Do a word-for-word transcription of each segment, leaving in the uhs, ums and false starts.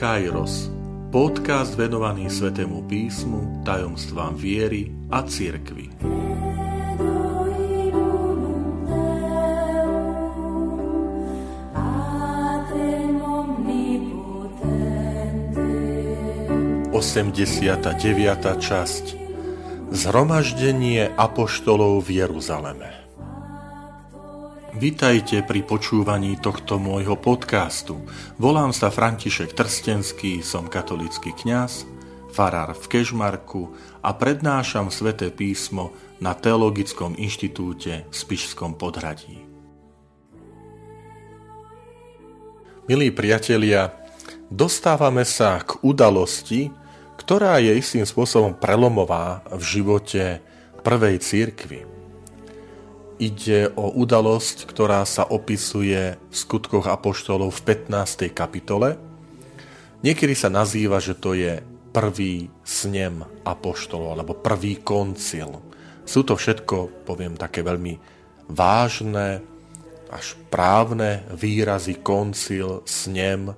Kairos, podcast venovaný Svätému písmu, tajomstvám viery a cirkvi. osemdesiata deviata časť. Zhromaždenie apoštolov v Jeruzaleme. Vitajte pri počúvaní tohto môjho podcastu. Volám sa František Trstenský, som katolícky kňaz, farár v Kežmarku a prednášam Sväté písmo na Teologickom inštitúte v Spišskom podhradí. Milí priatelia, dostávame sa k udalosti, ktorá je istým spôsobom prelomová v živote prvej cirkvi. Ide o udalosť, ktorá sa opisuje v Skutkoch apoštolov v pätnástej kapitole. Niekedy sa nazýva, že to je prvý snem apoštolov alebo prvý koncil. Sú to všetko, poviem, také veľmi vážne až právne výrazy koncil, snem.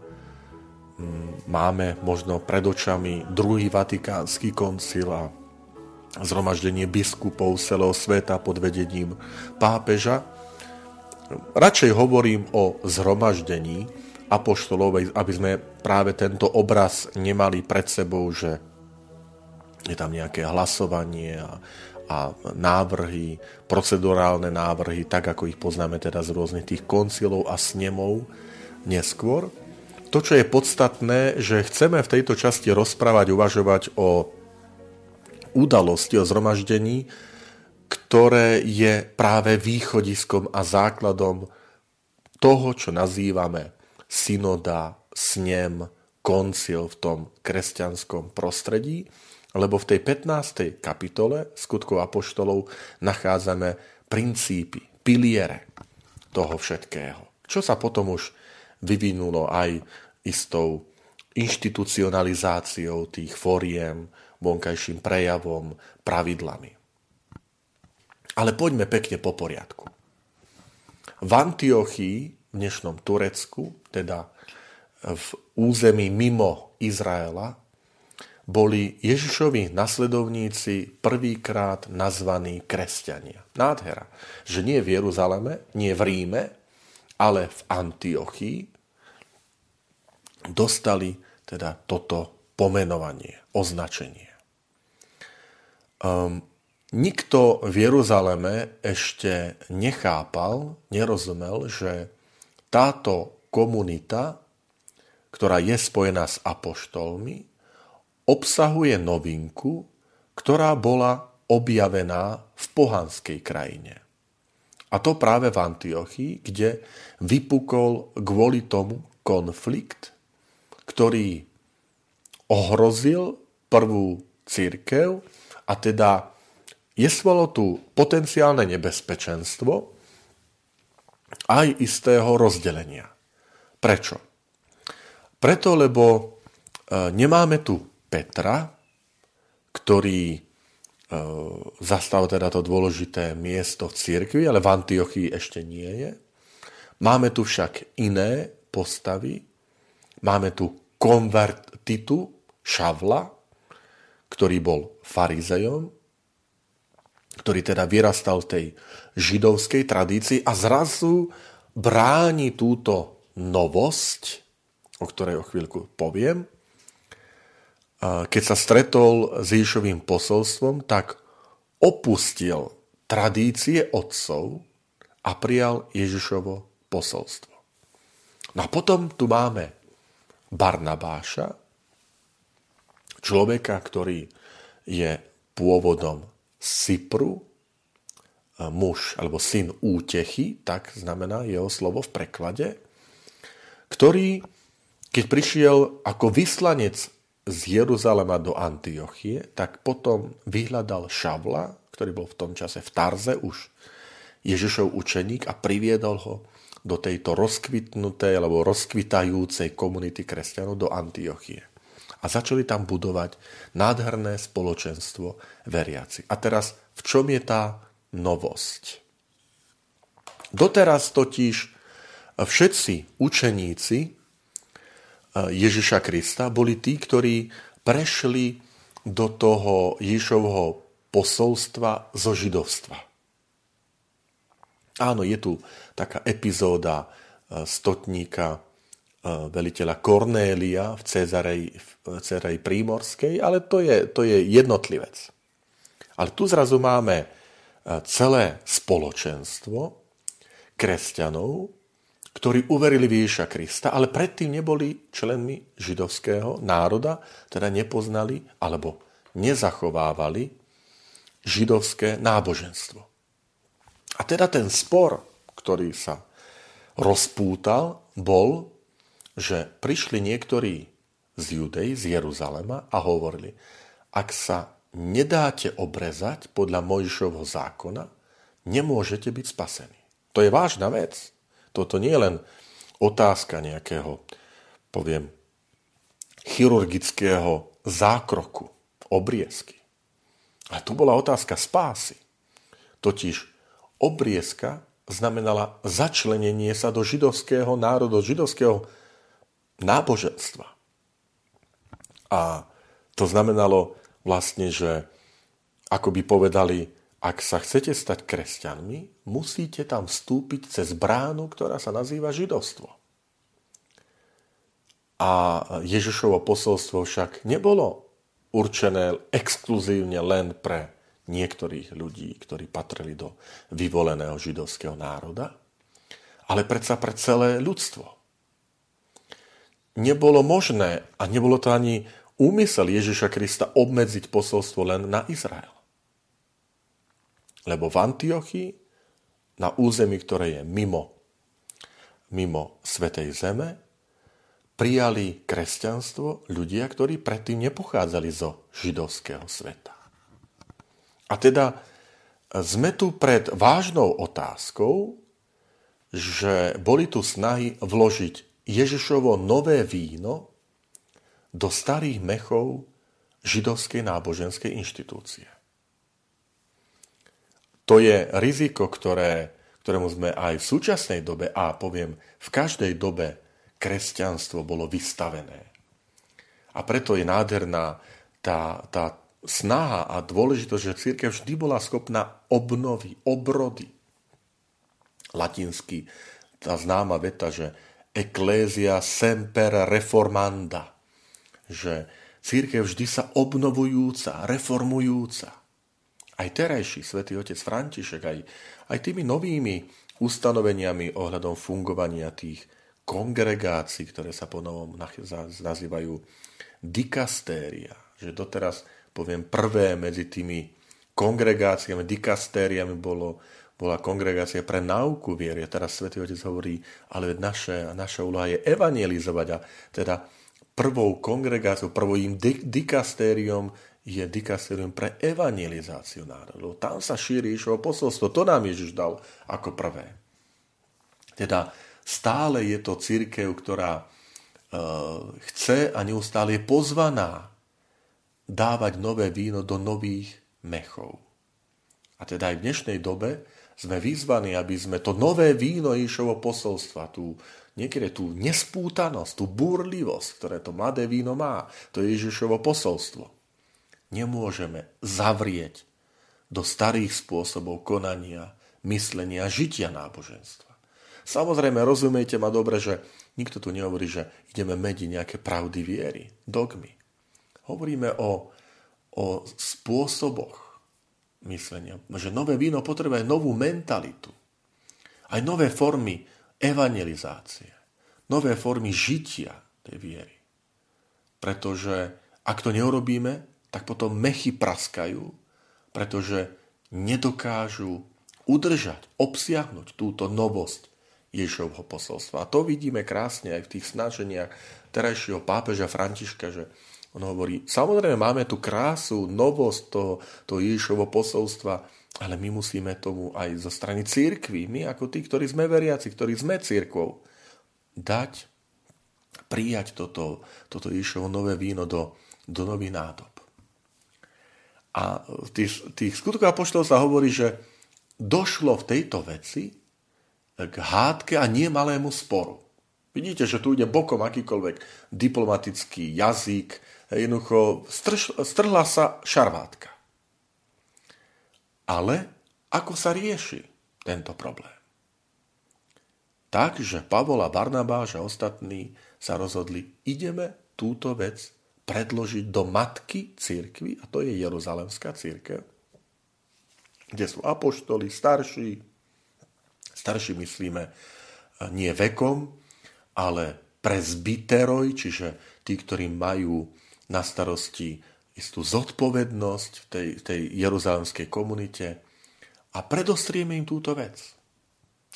Máme možno pred očami druhý vatikánsky koncil a zhromaždenie biskupov celého sveta pod vedením pápeža. Radšej hovorím o zhromaždení apoštolov, aby sme práve tento obraz nemali pred sebou, že je tam nejaké hlasovanie a, a návrhy, procedurálne návrhy, tak ako ich poznáme teda z rôznych tých koncilov a snemov neskôr. To, čo je podstatné, že chceme v tejto časti rozprávať, uvažovať o udalosti, o zhromaždení, ktoré je práve východiskom a základom toho, čo nazývame synoda, snem, koncil v tom kresťanskom prostredí, lebo v tej pätnástej kapitole Skutkov apoštolov nachádzame princípy, piliere toho všetkého, čo sa potom už vyvinulo aj istou inštitucionalizáciou tých foriem, vonkajším prejavom, pravidlami. Ale poďme pekne po poriadku. V Antiochii, v dnešnom Turecku, teda v území mimo Izraela, boli Ježišovi nasledovníci prvýkrát nazvaní kresťania. Nádhera, že nie v Jeruzaleme, nie v Ríme, ale v Antiochii dostali teda toto pomenovanie, označenie. Um, nikto v Jeruzaleme ešte nechápal, nerozumel, že táto komunita, ktorá je spojená s apoštolmi, obsahuje novinku, ktorá bola objavená v pohanskej krajine. A to práve v Antiochii, kde vypukol kvôli tomu konflikt, ktorý ohrozil prvú cirkev a teda jesvalo tu potenciálne nebezpečenstvo aj istého rozdelenia. Prečo? Preto, lebo nemáme tu Petra, ktorý zastáva teda to dôležité miesto v cirkvi, ale v Antiochii ešte nie je. Máme tu však iné postavy. Máme tu konvertitu Šavla, ktorý bol farizejom, ktorý teda vyrastal v tej židovskej tradícii a zrazu bráni túto novosť, o ktorej o chvíľku poviem. Keď sa stretol s Ježišovým posolstvom, tak opustil tradície otcov a prijal Ježišovo posolstvo. No a potom tu máme Barnabáša, človeka, ktorý je pôvodom z Cypru, muž alebo syn útechy, tak znamená jeho slovo v preklade, ktorý, keď prišiel ako vyslanec z Jeruzalema do Antiochie, tak potom vyhľadal Šavla, ktorý bol v tom čase v Tarze už Ježišov učeník a priviedol ho do tejto rozkvitnutej alebo rozkvitajúcej komunity kresťanov do Antiochie. A začali tam budovať nádherné spoločenstvo veriaci. A teraz v čom je tá novosť? Doteraz totiž všetci učeníci Ježiša Krista boli tí, ktorí prešli do toho Ježišovho posolstva zo židovstva. Áno, je tu taká epizóda stotníka veliteľa Cornelia v Cezarej, v Cezarej Prímorskej, ale to je, to je jednotlivec. Ale tu zrazu máme celé spoločenstvo kresťanov, ktorí uverili v Ježiša Krista, ale predtým neboli členmi židovského národa, teda nepoznali alebo nezachovávali židovské náboženstvo. A teda ten spor, ktorý sa rozpútal, bol, že prišli niektorí z Judej, z Jeruzalema a hovorili, ak sa nedáte obrezať podľa Mojžišovho zákona, nemôžete byť spasení. To je vážna vec. Toto nie je len otázka nejakého, poviem, chirurgického zákroku, obriezky. Ale to bola otázka spásy. Totiž obriezka znamenala začlenenie sa do židovského národa, do židovského náboženstva. A to znamenalo vlastne, že ako by povedali, ak sa chcete stať kresťanmi, musíte tam vstúpiť cez bránu, ktorá sa nazýva židovstvo. A Ježišovo posolstvo však nebolo určené exkluzívne len pre niektorých ľudí, ktorí patrili do vyvoleného židovského národa, ale predsa pre celé ľudstvo. Nebolo možné a nebolo to ani úmysel Ježiša Krista obmedziť posolstvo len na Izrael. Lebo v Antiochii, na území, ktoré je mimo, mimo Svätej Zeme, prijali kresťanstvo ľudia, ktorí predtým nepochádzali zo židovského sveta. A teda sme tu pred vážnou otázkou, že boli tu snahy vložiť Ježišovo nové víno do starých mechov židovskej náboženskej inštitúcie. To je riziko, ktoré, ktorému sme aj v súčasnej dobe, a poviem, v každej dobe kresťanstvo bolo vystavené. A preto je nádherná tá, tá snaha a dôležitosť, že cirkev vždy bola schopná obnovy, obrody. Latinsky tá známa veta, že ecclesia semper reformanda, že cirkev vždy sa obnovujúca, reformujúca. Aj terajší svätý otec František, aj, aj tými novými ustanoveniami ohľadom fungovania tých kongregácií, ktoré sa po novom nazývajú dikastéria. Že doteraz, poviem, prvé medzi tými kongregáciami, dikastériami bolo, bola kongregácia pre náuku viery. A teraz svätý otec hovorí, ale naše, naša úloha je evangelizovať. A teda prvou kongregáciou, prvým dikastériom je dikastérium pre evangelizáciu národov. Tam sa šíri Ježišovo posolstvo. To nám Ježiš dal ako prvé. Teda stále je to cirkev, ktorá e, chce a neustále je pozvaná dávať nové víno do nových mechov. A teda aj v dnešnej dobe sme vyzvaní, aby sme to nové víno Ježišovo posolstva, tú, niekedy tú nespútanosť, tú búrlivosť, ktoré to mladé víno má, to je Ježišovo posolstvo, nemôžeme zavrieť do starých spôsobov konania, myslenia, žitia náboženstva. Samozrejme, rozumiete ma dobre, že nikto tu nehovorí, že ideme mediť nejaké pravdy viery, dogmy. Hovoríme o, o spôsoboch myslenia, že nové víno potrebuje novú mentalitu, aj nové formy evangelizácie, nové formy žitia tej viery. Pretože ak to neurobíme, tak potom mechy praskajú, pretože nedokážu udržať, obsiahnuť túto novosť Ježišovho posolstva. A to vidíme krásne aj v tých snaženiach terajšieho pápeža Františka, že on hovorí, samozrejme máme tu krásu, novosť toho, toho Ježišovho posolstva, ale my musíme tomu aj zo strany cirkvi, my ako tí, ktorí sme veriaci, ktorí sme cirkvou, dať, prijať toto, toto Ježišovo nové víno do, do nových nádob. A v tých, tých skutkov apoštolov sa hovorí, že došlo v tejto veci k hádke a nie malému sporu. Vidíte, že tu ide bokom akýkoľvek diplomatický jazyk, jednoducho strš, strhla sa šarvátka. Ale ako sa rieši tento problém? Takže Pavol a Barnabáš a ostatní sa rozhodli, ideme túto vec predložiť do matky cirkvi, a to je Jeruzalemská cirkev, kde sú apoštoli, starší, starší myslíme nie vekom, ale presbyteroj, čiže tí, ktorí majú na starosti istú zodpovednosť v tej, tej jeruzalemskej komunite, a predostrieme im túto vec.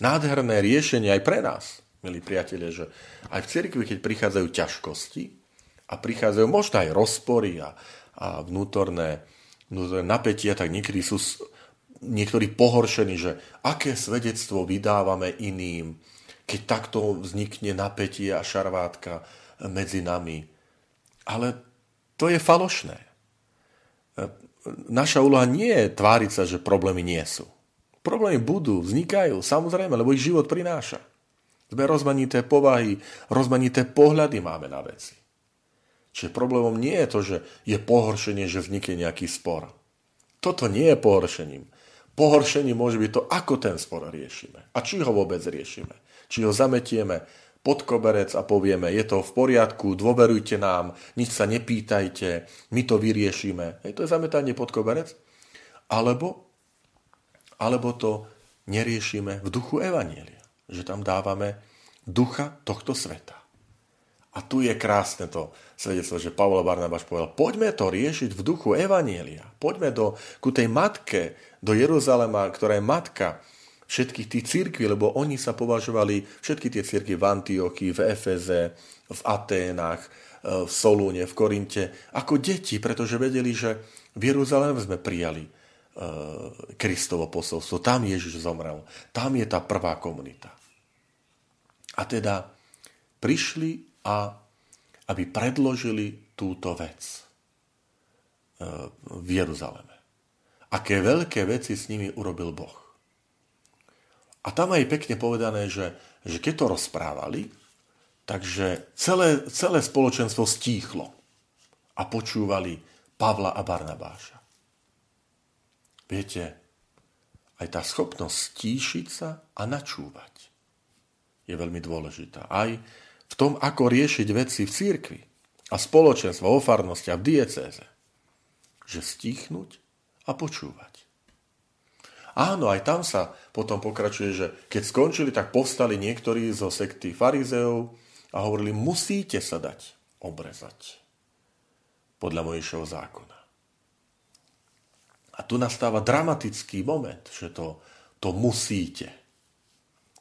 Nádherné riešenie aj pre nás, milí priatelia, že aj v cirkvi, keď prichádzajú ťažkosti a prichádzajú možno aj rozpory a, a vnútorné, vnútorné napätia, tak niekedy sú niektorí pohoršení, že aké svedectvo vydávame iným, keď takto vznikne napätie a šarvátka medzi nami. Ale to je falošné. Naša úloha nie je tváriť sa, že problémy nie sú. Problémy budú, vznikajú, samozrejme, lebo ich život prináša. Sme rozmanité povahy, rozmanité pohľady máme na veci. Čiže problémom nie je to, že je pohoršenie, že vznikne nejaký spor. Toto nie je pohoršením. Pohoršením môže byť to, ako ten spor riešime a či ho vôbec riešime. Či ho zametieme pod koberec a povieme, je to v poriadku, dôverujte nám, nič sa nepýtajte, my to vyriešime. Hej, to je zametanie pod koberec. Alebo, alebo to neriešime v duchu evanjelia, že tam dávame ducha tohto sveta. A tu je krásne to svedectvo, že Pavol Barnabáš povedal, poďme to riešiť v duchu evanjelia. Poďme do, ku tej matke, do Jeruzalema, ktorá je matka všetkých tých cirkví, lebo oni sa považovali, všetky tie cirkvi v Antiochii, v Efeze, v Aténach, v Solúne, v Korinte, ako deti, pretože vedeli, že v Jeruzalém sme prijali Kristovo posolstvo, tam Ježiš zomrel, tam je tá prvá komunita. A teda prišli, a aby predložili túto vec v Jeruzaleme. Aké veľké veci s nimi urobil Boh. A tam aj pekne povedané, že, že keď to rozprávali, takže celé, celé spoločenstvo stíchlo a počúvali Pavla a Barnabáša. Viete, aj tá schopnosť stíšiť sa a načúvať je veľmi dôležitá. Aj v tom, ako riešiť veci v cirkvi a spoločenstvo, vo farnosti a v diecéze. Že stíchnuť a počúvať. Áno, aj tam sa potom pokračuje, že keď skončili, tak povstali niektorí zo sekty farizeov a hovorili, musíte sa dať obrezať podľa Mojžišovho zákona. A tu nastáva dramatický moment, že to, to musíte.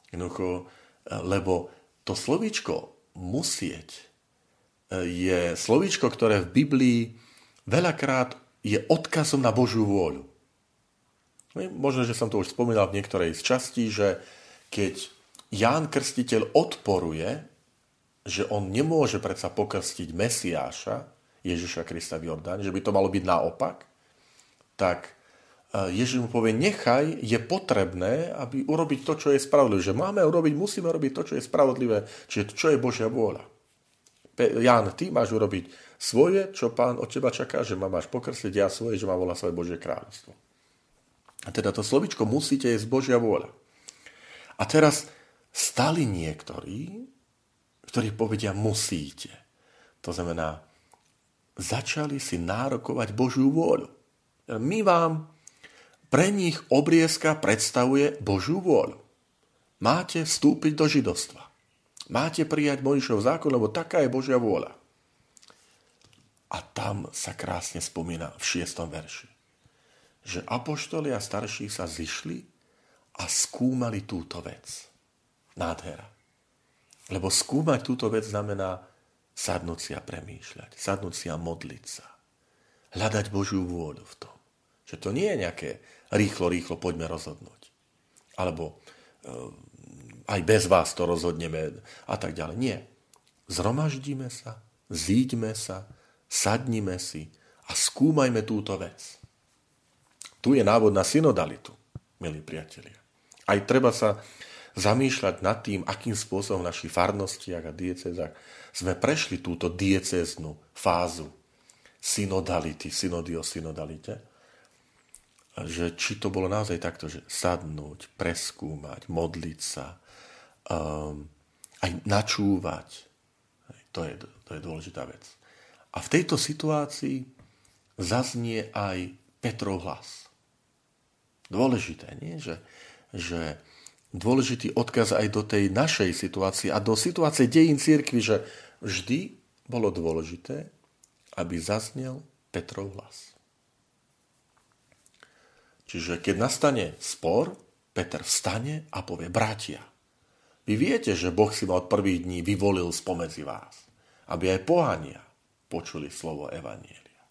Jednoducho, lebo to slovíčko musieť je slovíčko, ktoré v Biblii veľakrát je odkazom na Božiu vôľu. Možno, že som to už spomínal v niektorej z častí, že keď Ján Krstiteľ odporuje, že on nemôže predsa pokrstiť Mesiáša, Ježiša Krista v Jordáne, že by to malo byť naopak, tak Ježiš mu povie, nechaj, je potrebné, aby urobiť to, čo je spravodlivé. Že máme urobiť, musíme robiť to, čo je spravodlivé, čiže čo je Božia vôľa. Ján, ty máš urobiť svoje, čo Pán od teba čaká, že ma máš pokrstiť, ja svoje, že ma volá svoje Božie kráľovstvo. A teda to slovičko musíte jesť Božia vôľa. A teraz stali niektorí, ktorí povedia musíte. To znamená, začali si nárokovať Božiu vôľu. My vám, pre nich obriezka predstavuje Božiu vôľu. Máte vstúpiť do židovstva. Máte prijať Mojžišov zákon, lebo taká je Božia vôľa. A tam sa krásne spomína v šiestom verši, že apoštoli a starší sa zišli a skúmali túto vec. Nádhera. Lebo skúmať túto vec znamená sadnúť si a premýšľať, sadnúť si a modliť sa, hľadať Božiu vôľu v tom. Že to nie je nejaké rýchlo, rýchlo poďme rozhodnúť. Alebo e, aj bez vás to rozhodneme a tak ďalej. Nie. Zromaždíme sa, zíďme sa, sadnime si a skúmajme túto vec. Tu je návod na synodalitu, milí priatelia. Aj treba sa zamýšľať nad tým, akým spôsobom v našich farnostiach a diecézach sme prešli túto diecéznu fázu synodality, synody o synodalite. Že či to bolo naozaj takto, že sadnúť, preskúmať, modliť sa, um, aj načúvať. To je, to je dôležitá vec. A v tejto situácii zaznie aj Petrov hlas. Dôležité, nie? Že, že dôležitý odkaz aj do tej našej situácie a do situácie dejín cirkvi, že vždy bolo dôležité, aby zaznel Petrov hlas. Čiže keď nastane spor, Peter vstane a povie: bratia, vy viete, že Boh si ma od prvých dní vyvolil spomedzi vás, aby aj pohania počuli slovo evanjelia.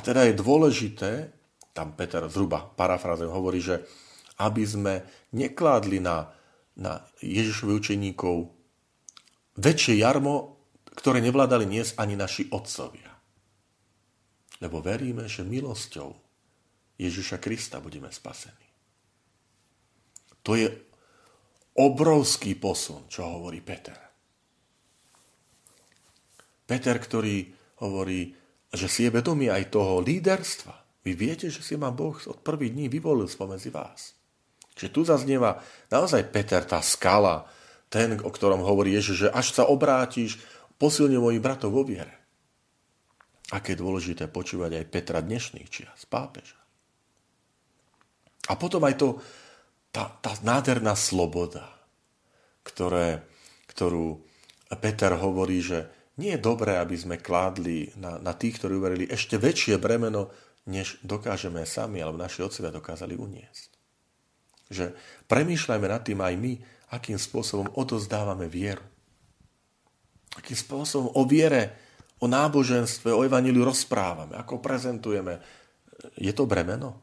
A teda je dôležité, tam Peter zhruba parafrázem hovorí, že aby sme nekládli na, na Ježišových učeníkov väčšie jarmo, ktoré nevládali niesť ani naši otcovia. Lebo veríme, že milosťou Ježiša Krista budeme spasení. To je obrovský posun, čo hovorí Peter. Peter, ktorý hovorí, že si je vedomý aj toho líderstva. Vy viete, že si ma Boh od prvých dní vyvolil spomedzi vás. Čiže tu zaznieva naozaj Peter, tá skala, ten, o ktorom hovorí Ježiš, že až sa obrátiš, posilne mojich bratov vo viere. Aké je dôležité počúvať aj Petra dnešných čias, pápeža. A potom aj to Tá, tá nádherná sloboda, ktoré, ktorú Peter hovorí, že nie je dobré, aby sme kládli na, na tých, ktorí uverili, ešte väčšie bremeno, než dokážeme sami, alebo naši otcovia dokázali uniesť. Že premýšľajme nad tým aj my, akým spôsobom odozdávame vieru. Akým spôsobom o viere, o náboženstve, o evanjeliu rozprávame, ako prezentujeme. Je to bremeno.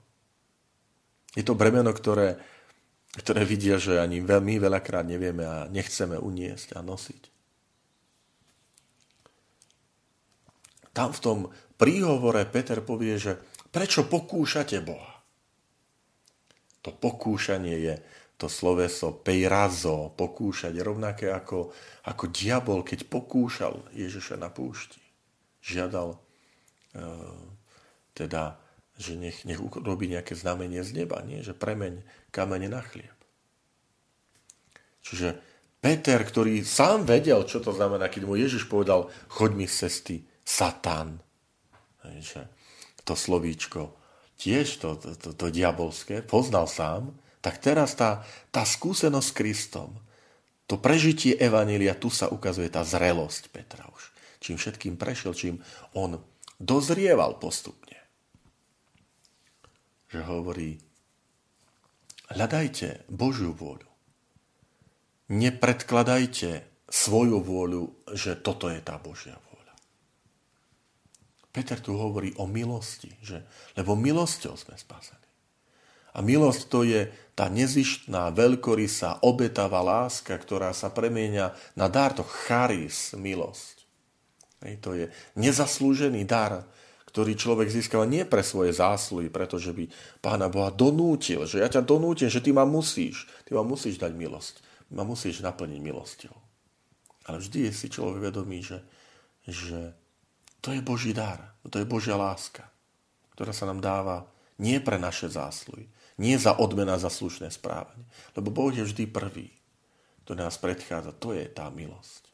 Je to bremeno, ktoré ktoré vidia, že ani my veľakrát nevieme a nechceme uniesť a nosiť. Tam v tom príhovore Peter povie, že prečo pokúšate Boha? To pokúšanie je to sloveso peirazo, pokúšať, rovnaké ako, ako diabol, keď pokúšal Ježiša na púšti. Žiadal teda, že nech, nech robí nejaké znamenie z neba, nie? Že premeň kamene na chlieb. Čiže Peter, ktorý sám vedel, čo to znamená, keď mu Ježiš povedal: choď mi z cesty, Satan. Že to slovíčko, tiež to, to, to, to diabolské, poznal sám, tak teraz tá, tá skúsenosť s Kristom, to prežitie evanjelia, tu sa ukazuje tá zrelosť Petra už. Čím všetkým prešiel, čím on dozrieval postupne. Že hovorí: hľadajte Božiu vôľu. Nepredkladajte svoju vôľu, že toto je tá Božia vôľa. Peter tu hovorí o milosti, že, lebo milosťou sme spasení. A milosť to je tá nezištná, veľkorysá, obetavá láska, ktorá sa premieňa na dar, to charis, milosť. Hej, to je nezaslúžený dar, ktorý človek získal nie pre svoje zásluhy, pretože by Pána Boha donútil, že ja ťa donútim, že ty ma musíš, ty ma musíš dať milosť, ma musíš naplniť milosťou. Ale vždy je si človek vedomý, že, že to je Boží dar, to je Božia láska, ktorá sa nám dáva nie pre naše zásluhy, nie za odmena za slušné správanie, lebo Boh je vždy prvý, ktorý nás predchádza, to je tá milosť.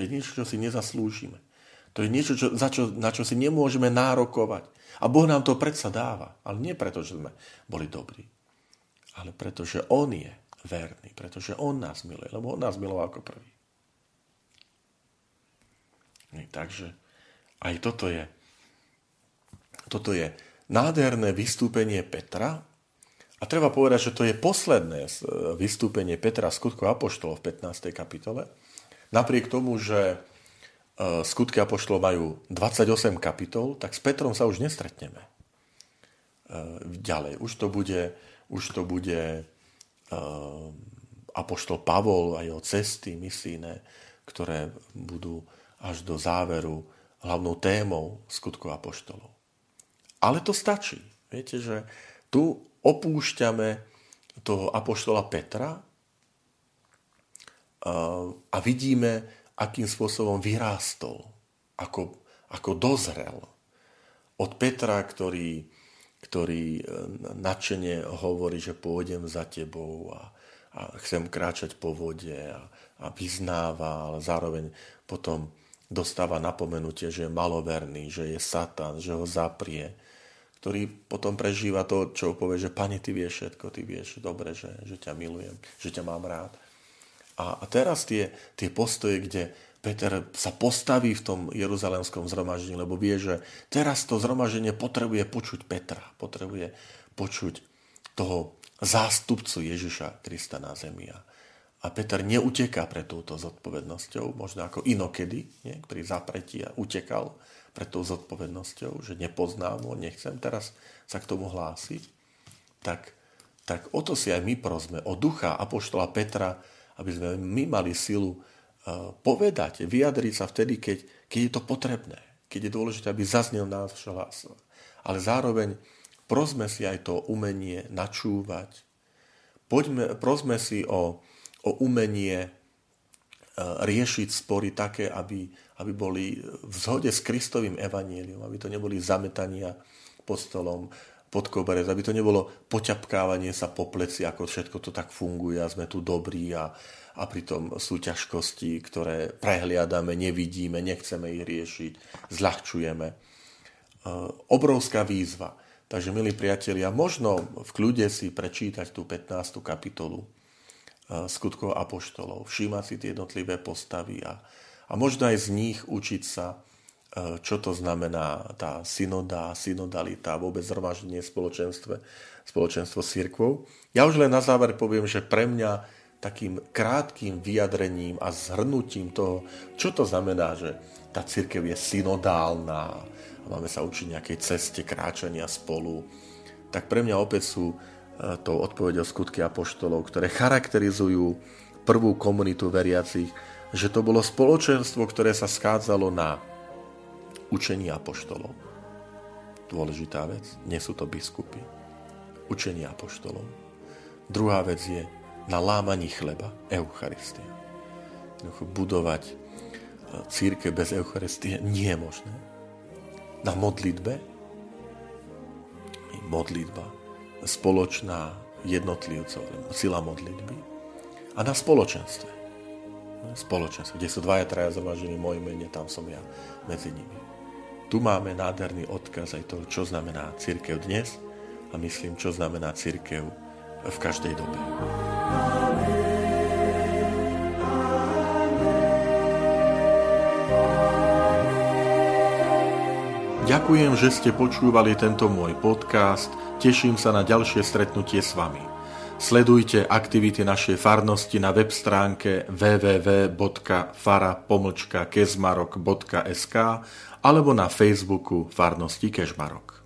To je niečo, čo si nezaslúžime. To je niečo, čo, za čo, na čo si nemôžeme nárokovať. A Boh nám to predsa dáva. Ale nie preto, že sme boli dobrí. Ale preto, že On je verný. Pretože On nás miluje. Lebo On nás miloval ako prvý. Takže aj toto je, toto je nádherné vystúpenie Petra. A treba povedať, že to je posledné vystúpenie Petra v Skutkoch apoštolov v pätnástej kapitole. Napriek tomu, že Skutky apoštolov majú dvadsaťosem kapitol, tak s Petrom sa už nestretneme ďalej. Už to bude, už to bude apoštol Pavol a jeho cesty misijné, ktoré budú až do záveru hlavnou témou skutkov apoštolov. Ale to stačí. Viete, že tu opúšťame toho apoštola Petra a vidíme, akým spôsobom vyrástol, ako, ako dozrel. Od Petra, ktorý, ktorý nadšene hovorí, že pôjdem za tebou a, a chcem kráčať po vode a, a vyznáva, ale zároveň potom dostáva napomenutie, že je maloverný, že je Satan, že ho zaprie, ktorý potom prežíva to, čo povie, že Pane, ty vieš všetko, ty vieš dobre, že, že ťa milujem, že ťa mám rád. A, a teraz tie, tie postoje, kde Peter sa postaví v tom jeruzalemskom zhromaždení, lebo vie, že teraz to zhromaždenie potrebuje počuť Petra, potrebuje počuť toho zástupcu Ježiša Krista na zemi. A Peter neuteká pred touto zodpovednosťou, možno ako inokedy, nie? Ktorý zapretí a utekal pred tou zodpovednosťou, že nepoznám ho, nechcem teraz sa k tomu hlásiť. Tak, tak o to si aj my prosme, o ducha apoštola Petra, aby sme my mali silu povedať, vyjadriť sa vtedy, keď, keď je to potrebné, keď je dôležité, aby zaznel náš hlas. Ale zároveň prosme si aj to umenie načúvať. Poďme, prosme si o o umenie riešiť spory také, aby, aby boli v zhode s Kristovým evanjeliom, aby to neboli zametania pod stolom, pod koberec, aby to nebolo poťapkávanie sa po pleci, ako všetko to tak funguje a sme tu dobrí a, a pritom sú ťažkosti, ktoré prehliadame, nevidíme, nechceme ich riešiť, zľahčujeme. Obrovská výzva. Takže, milí priatelia, možno v kľude si prečítať tú pätnástu kapitolu skutkov apoštolov, všímať si tie jednotlivé postavy a, a možno aj z nich učiť sa, čo to znamená tá synoda, synodalita, vôbec zhromaždenie spoločenstvo, spoločenstvo cirkvou. Ja už len na záver poviem, že pre mňa takým krátkým vyjadrením a zhrnutím toho, čo to znamená, že tá cirkev je synodálna a máme sa učiť nejakej ceste kráčania spolu, tak pre mňa opäť sú tou odpoveďou skutky apoštolov, ktoré charakterizujú prvú komunitu veriacich, že to bolo spoločenstvo, ktoré sa schádzalo na učení apoštolov. Dôležitá vec, nie sú to biskupy. Učení apoštolov. Druhá vec je na lámaní chleba, Eucharistia. Budovať cirkev bez Eucharistie nie je možné. Na modlitbe je modlitba spoločná jednotlivcov, sila modlitby a na spoločenstve. Spoločenstvo, kde sú dvaja, traja zhromaždení v mojom mene, tam som ja medzi nimi. Tu máme nádherný odkaz aj toho, čo znamená cirkev dnes a myslím, čo znamená cirkev v každej dobe. Ďakujem, že ste počúvali tento môj podcast. Teším sa na ďalšie stretnutie s vami. Sledujte aktivity našej farnosti na web stránke w w w bodka fara pomlčka kežmarok bodka es ka alebo na Facebooku farnosti Kežmarok.